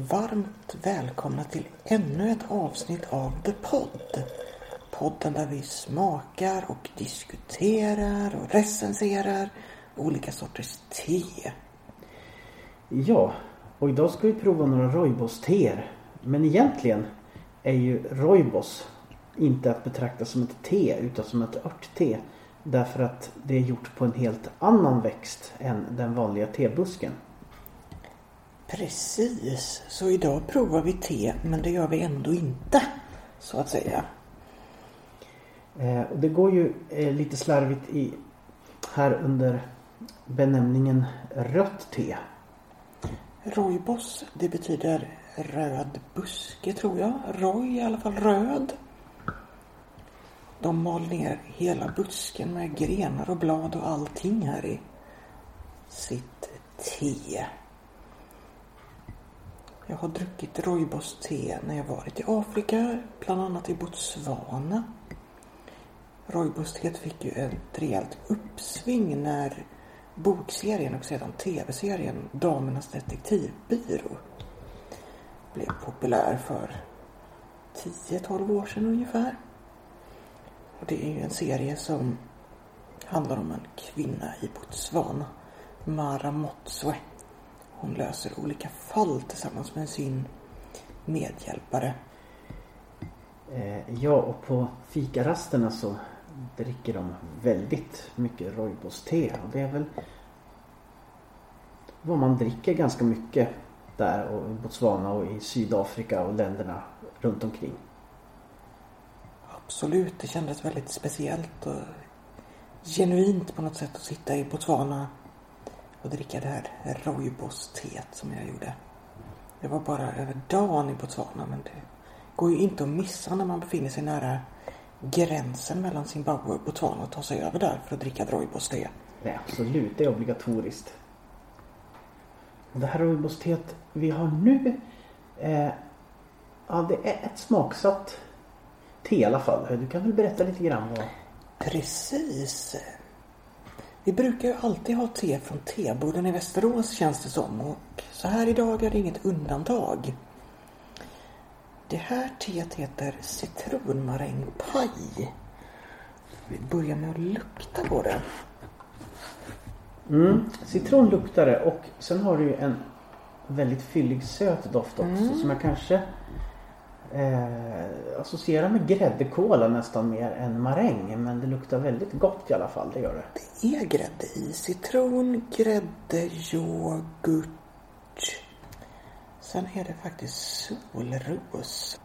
Varmt välkomna till ännu ett avsnitt av The Pod. Podden där vi smakar och diskuterar och recenserar olika sorters te. Ja, och idag ska vi prova några rooibos-teer. Men egentligen är ju rooibos inte att betrakta som ett te utan som ett örtte. Därför att det är gjort på en helt annan växt än den vanliga tebusken. Precis, så idag provar vi te, men det gör vi ändå inte, så att säga. Och det går ju lite slarvigt här under benämningen rött te. Rooibos, det betyder röd buske, tror jag. Roy, i alla fall röd. De mal ner hela busken med grenar och blad och allting här i sitt te. Jag har druckit rooibos-te när jag varit i Afrika, bland annat i Botswana. Rooibos-teet fick ju ett rejält uppsving när bokserien och sedan tv-serien Damernas detektivbyrå blev populär för 10-12 år sedan ungefär. Och det är ju en serie som handlar om en kvinna i Botswana, Mma Ramotswe. Hon löser olika fall tillsammans med sin medhjälpare. Ja, och på fikarasterna så dricker de väldigt mycket rooibos-te. Och det är väl vad man dricker ganska mycket där och i Botswana och i Sydafrika och länderna runt omkring. Absolut, det kändes väldigt speciellt och genuint på något sätt att sitta i Botswana och dricka det här rooibos-teet som jag gjorde. Det var bara över dagen i Botswana, men det går ju inte att missa när man befinner sig nära gränsen mellan Zimbabwe och Botswana och ta sig över där för att dricka rooibos-te. Nej, absolut, det är obligatoriskt. Det här rooibos-teet vi har nu, det är ett smaksatt te i alla fall. Du kan väl berätta lite grann vad... Precis. Vi brukar ju alltid ha te från teborden i Västerås, känns det som, och så här idag är det inget undantag. Det här teet heter citronmarängpaj. Vi börjar med att lukta på det. Citron luktar det, och sen har det ju en väldigt fyllig söt doft också som jag kanske associerar med gräddekola nästan mer än maräng, men det luktar väldigt gott i alla fall, det gör det. Det är grädde i citron, grädde, yoghurt. Sen är det faktiskt solros.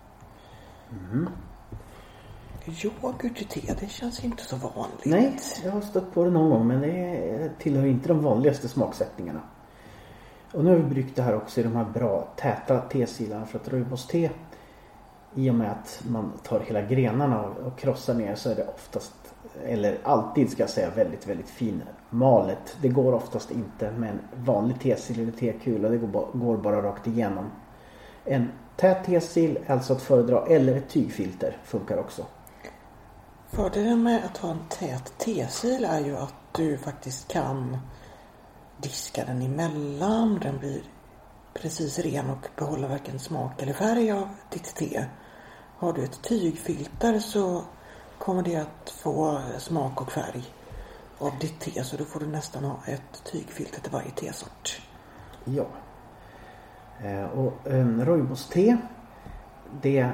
Yoghurt i te, det känns inte så vanligt. Nej, jag har stött på det någon gång, men det tillhör inte de vanligaste smaksättningarna. Och nu har vi bryggt det här också i de här bra täta tesilarna, för att rooibos-te, i och med att man tar hela grenarna och krossar ner, så är det oftast, eller alltid ska jag säga, väldigt, väldigt fin malet. Det går oftast inte med en vanlig tesil eller tekula. Det går bara rakt igenom. En tät tesil, alltså att föredra, eller ett tygfilter funkar också. Fördelen med att ha en tät tesil är ju att du faktiskt kan diska den emellan. Den blir precis ren och behåller varken smak eller färg av ditt te. Har du ett tygfilter så kommer det att få smak och färg av ditt te, så då får du nästan ha ett tygfilter till varje tesort. Ja. Och rooibos-te, det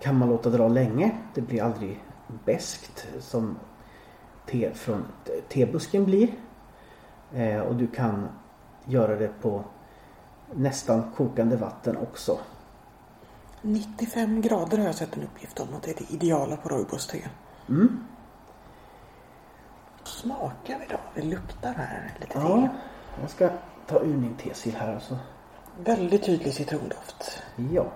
kan man låta dra länge. Det blir aldrig beskt som te från tebusken blir. Och du kan göra det på nästan kokande vatten också. 95 grader har jag sett en uppgift om att det är det ideala på rooibos-te. Smakar vi då? Vi luktar här lite till. Ja, jag ska ta ur min tesil här också. Väldigt tydlig citrondoft. Ja.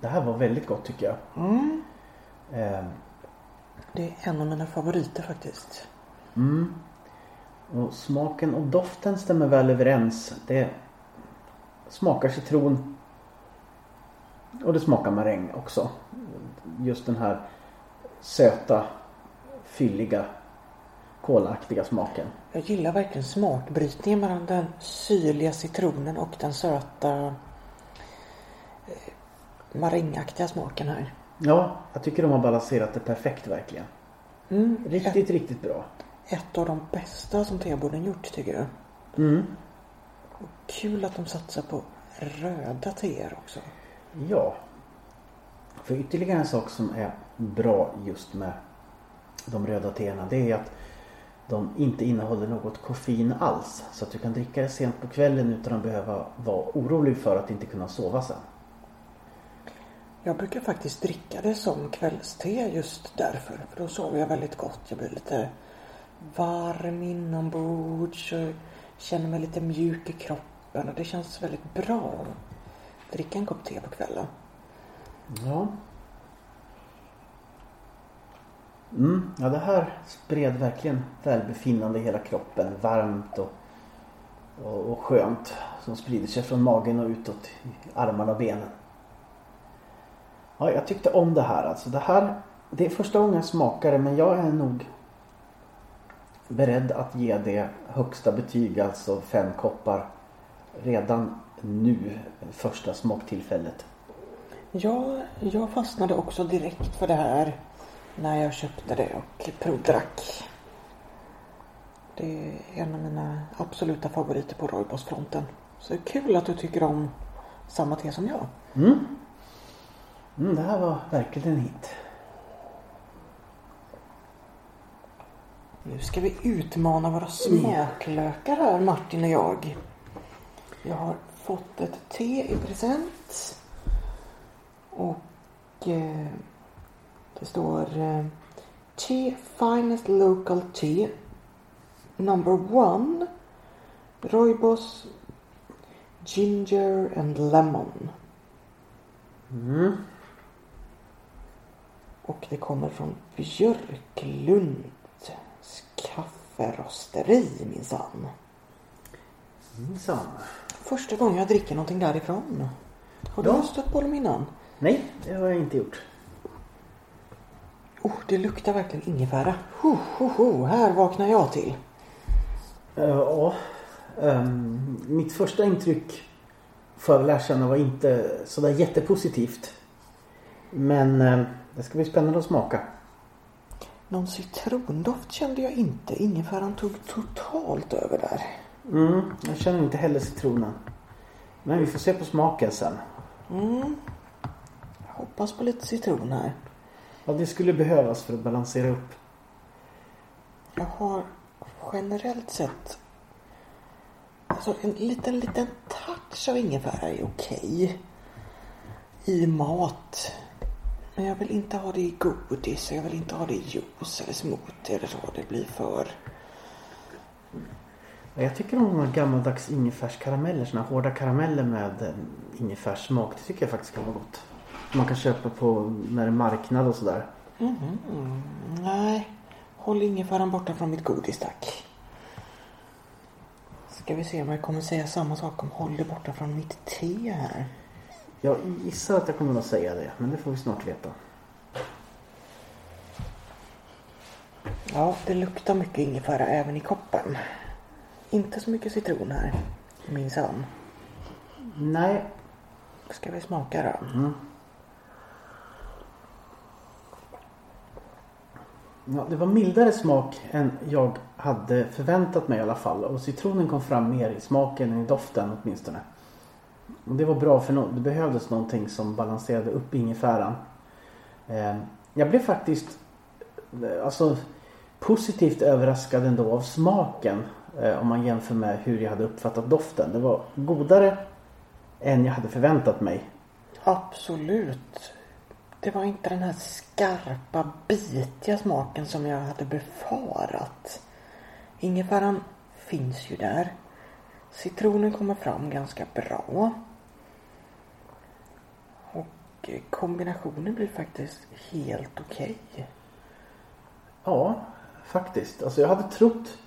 Det här var väldigt gott, tycker jag. Det är en av mina favoriter faktiskt. Och smaken och doften stämmer väl överens. Det smakar citron och det smakar maräng också. Just den här söta, fylliga, kolaktiga smaken. Jag gillar verkligen smakbrytningen mellan den syrliga citronen och den söta marängaktiga smaken här. Ja, jag tycker de har balanserat det perfekt verkligen. Mm, riktigt bra. Ett av de bästa som teborden gjort, tycker du? Mm. Och kul att de satsar på röda teer också. Ja. För ytterligare en sak som är bra just med de röda teerna, det är att de inte innehåller något koffein alls. Så att du kan dricka det sent på kvällen utan att behöva vara orolig för att inte kunna sova sen. Jag brukar faktiskt dricka det som kvällste just därför. För då sover jag väldigt gott. Jag blir lite varm inombords. Jag känner mig lite mjuk i kroppen. Och det känns väldigt bra att dricka en kopp te på kvällen. Ja. Ja, det här spred verkligen välbefinnande i hela kroppen. Varmt och skönt. Som sprider sig från magen och utåt i armarna och benen. Ja, jag tyckte om det här. Alltså, det är första gången jag smakar det, men jag är nog beredd att ge det högsta betyg, alltså 5 koppar redan nu, första smaktillfället. Ja, jag fastnade också direkt för det här när jag köpte det och provdrack. Det är en av mina absoluta favoriter på Roybos-fronten. Så kul att du tycker om samma te som jag. Det här var verkligen en hit. Nu ska vi utmana våra smaklökar här, Martin och jag. Jag har fått ett te i present. Och det står Tea Finest Local Tea No. 1 Roybos Ginger and Lemon. Mm. Och det kommer från Björklunds kafferosteri, minsann. Första gången jag dricker någonting därifrån. Har du stött på dem innan? Nej, det har jag inte gjort. Det luktar verkligen ingefära. Här vaknar jag till. Mitt första intryck för lärarna var inte sådär jättepositivt. Men det ska bli spännande att smaka. Någon citrondoft kände jag inte. Ingefäran tog totalt över där. Jag känner inte heller citronen. Men vi får se på smaken sen. Jag hoppas på lite citron här. Ja, det skulle behövas för att balansera upp. Jag har generellt sett... Alltså en liten touch av ingefära är okej i mat. Men jag vill inte ha det i godis. Jag vill inte ha det i juice eller smoothie eller så. Det blir för... Jag tycker om de gammaldags ingefärskarameller. Såna hårda karameller med ingefärssmak. Det tycker jag faktiskt kan vara gott. Man kan köpa på när det är marknad och sådär. Nej, håll ingefäran borta från mitt godis, tack. Ska vi se om jag kommer säga samma sak om håll borta från mitt te här. Jag gissar att jag kommer att säga det, men det får vi snart veta. Ja, det luktar mycket ingefära även i koppen. Inte så mycket citron här, minsann. Nej. Ska vi smaka då? Ja, det var mildare smak än jag hade förväntat mig i alla fall. Och citronen kom fram mer i smaken än i doften åtminstone. Och det var bra för det behövdes någonting som balanserade upp ingefäran. Jag blev faktiskt positivt överraskad ändå av smaken. Om man jämför med hur jag hade uppfattat doften. Det var godare än jag hade förväntat mig. Absolut. Det var inte den här skarpa, bitiga smaken som jag hade befarat. Ingefäran finns ju där. Citronen kommer fram ganska bra. Och kombinationen blir faktiskt helt okej. Ja, faktiskt. Alltså jag hade trott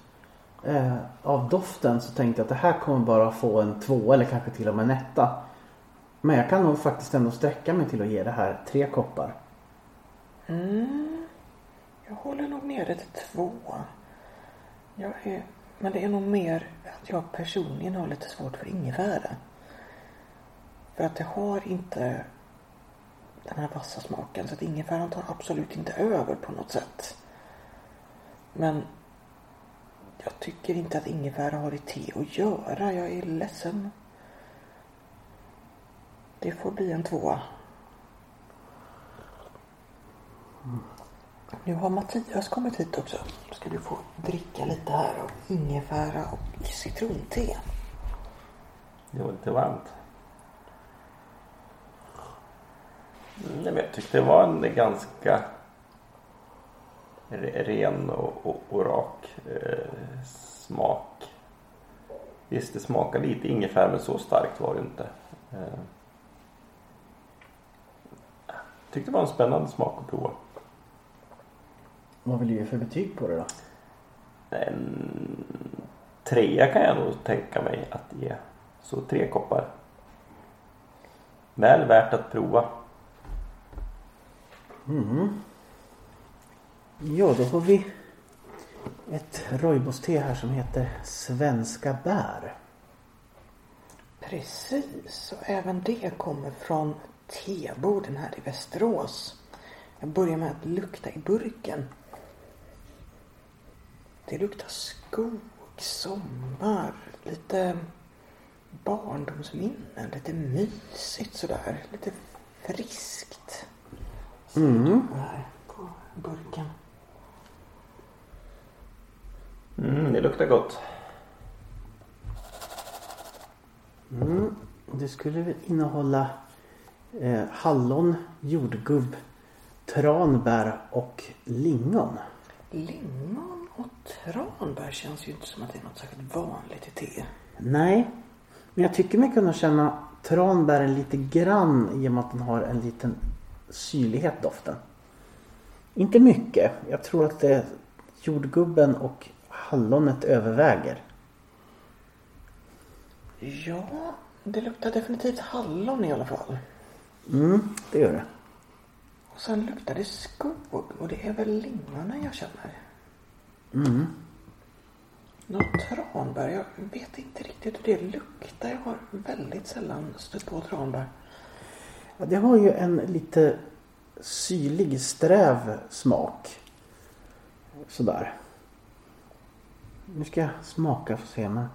av doften så tänkte jag att det här kommer bara få en 2 eller kanske till och med en 1. Men jag kan nog faktiskt ändå sträcka mig till att ge det här 3 koppar. Jag håller nog nere till 2. Men det är nog mer att jag personligen har lite svårt för ingefära. För att jag har inte den här vassa smaken. Så att ingefäran tar absolut inte över på något sätt. Men jag tycker inte att ingefära har i te att göra. Jag är ledsen. Det får bli en 2. Nu har Mattias kommit hit också. Ska du få dricka lite här av ingefära och citronte. Det var lite varmt. Jag tyckte det var en ganska ren och rak smak. Visst, det smakade lite ingefära, men så starkt var det inte. Tyckte det var en spännande smak att prova. Vad vill du ge för betyg på det då? 3 kan jag nog tänka mig att ge. Så 3 koppar. Väl värt att prova. Ja, då får vi ett rooibos-te här som heter Svenska bär. Precis, och även det kommer från teborden här i Västerås. Jag börjar med att lukta i burken. Det luktar skog, sommar, lite barndomsminnen, lite mysigt sådär, lite friskt. Här på burken. Det luktar gott. Det skulle väl innehålla hallon, jordgubb, tranbär och lingon. Lingon och tranbär känns ju inte som att det är något särskilt vanligt i te. Nej, men jag tycker mig kunna känna tranbären lite grann genom att den har en liten syrlighet doften. Inte mycket. Jag tror att det jordgubben och hallonet överväger. Ja, det luktar definitivt hallon i alla fall. Det gör det. Och sen luktar det skog, och det är väl lingonen jag känner. Någon tranbär, jag vet inte riktigt hur det luktar. Jag har väldigt sällan stött på tranbär. Ja, det har ju en lite syrlig, sträv smak. Sådär. Nu ska jag smaka för att se mig.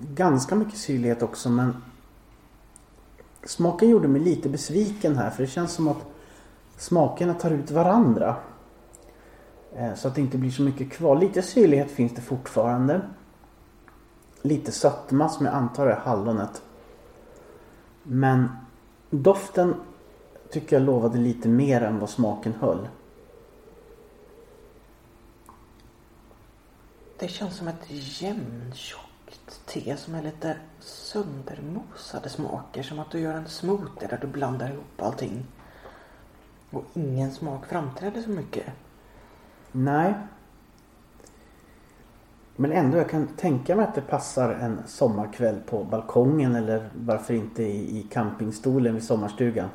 Ganska mycket syrlighet också, men smaken gjorde mig lite besviken här, för det känns som att smakerna tar ut varandra. Så att det inte blir så mycket kvar. Lite syrlighet finns det fortfarande. Lite sötma som jag antar är hallonet. Men doften tycker jag lovade lite mer än vad smaken höll. Det känns som ett jämntjockt te som är lite söndermosade smaker. Som att du gör en smoothie där du blandar ihop allting. Och ingen smak framträder så mycket. Nej. Men ändå, jag kan tänka mig att det passar en sommarkväll på balkongen, eller varför inte i campingstolen vid sommarstugan.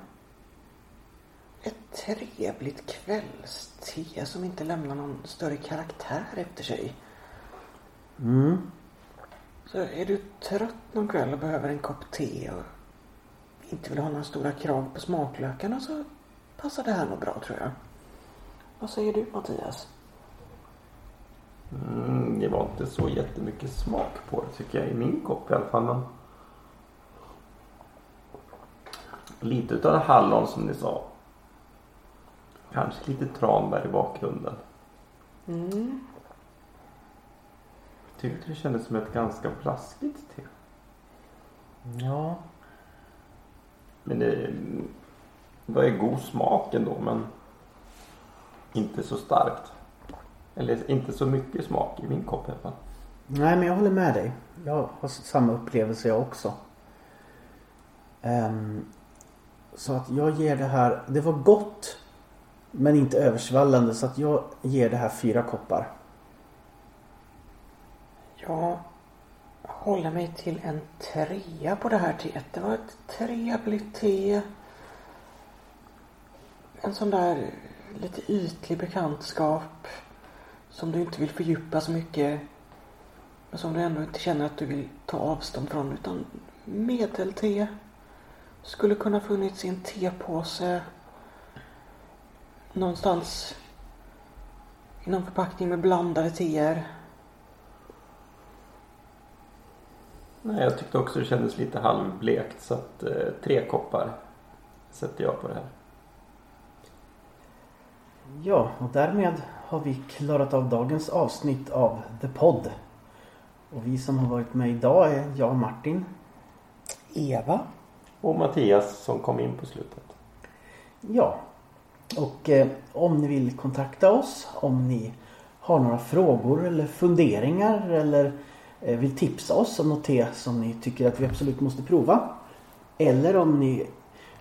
Ett trevligt kvällste som inte lämnar någon större karaktär efter sig. Så är du trött någon kväll och behöver en kopp te och inte vill ha några stora krav på smaklökarna, så passar det här nog bra, tror jag. Vad säger du, Mattias? Det var inte så jättemycket smak på det, tycker jag, i min kopp i alla fall. Men lite utav hallon som ni sa. Kanske lite tranbär i bakgrunden. Jag tyckte det kändes som ett ganska plaskigt te. Ja. Men det var ju god smak ändå, men inte så starkt. Eller inte så mycket smak i min kopp i alla fall. Nej, men jag håller med dig. Jag har samma upplevelse jag också. Så att jag ger det här... Det var gott, men inte översvallande. Så att jag ger det här 4 koppar. Jag håller mig till en 3 på det här teet. Det var ett trevligt te. en sån där lite ytlig bekantskap som du inte vill fördjupa så mycket, men som du ändå inte känner att du vill ta avstånd från, utan medelte skulle kunna funnits i en tepåse någonstans i någon förpackning med blandade teer. Nej, jag tyckte också det kändes lite halvblekt, så att 3 koppar sätter jag på det här. Ja, och därmed har vi klarat av dagens avsnitt av The Pod. Och vi som har varit med idag är jag och Martin, Eva och Mattias som kom in på slutet. Ja, och om ni vill kontakta oss, om ni har några frågor eller funderingar eller vill tipsa oss om något te som ni tycker att vi absolut måste prova, eller om ni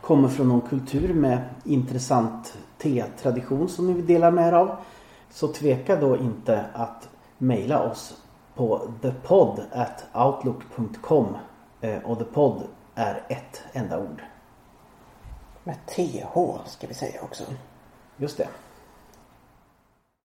kommer från någon kultur med intressant te-tradition som ni vill dela med er av, så tveka då inte att mejla oss på thepod@outlook.com, och thepod är ett enda ord. Med TH ska vi säga också. Just det.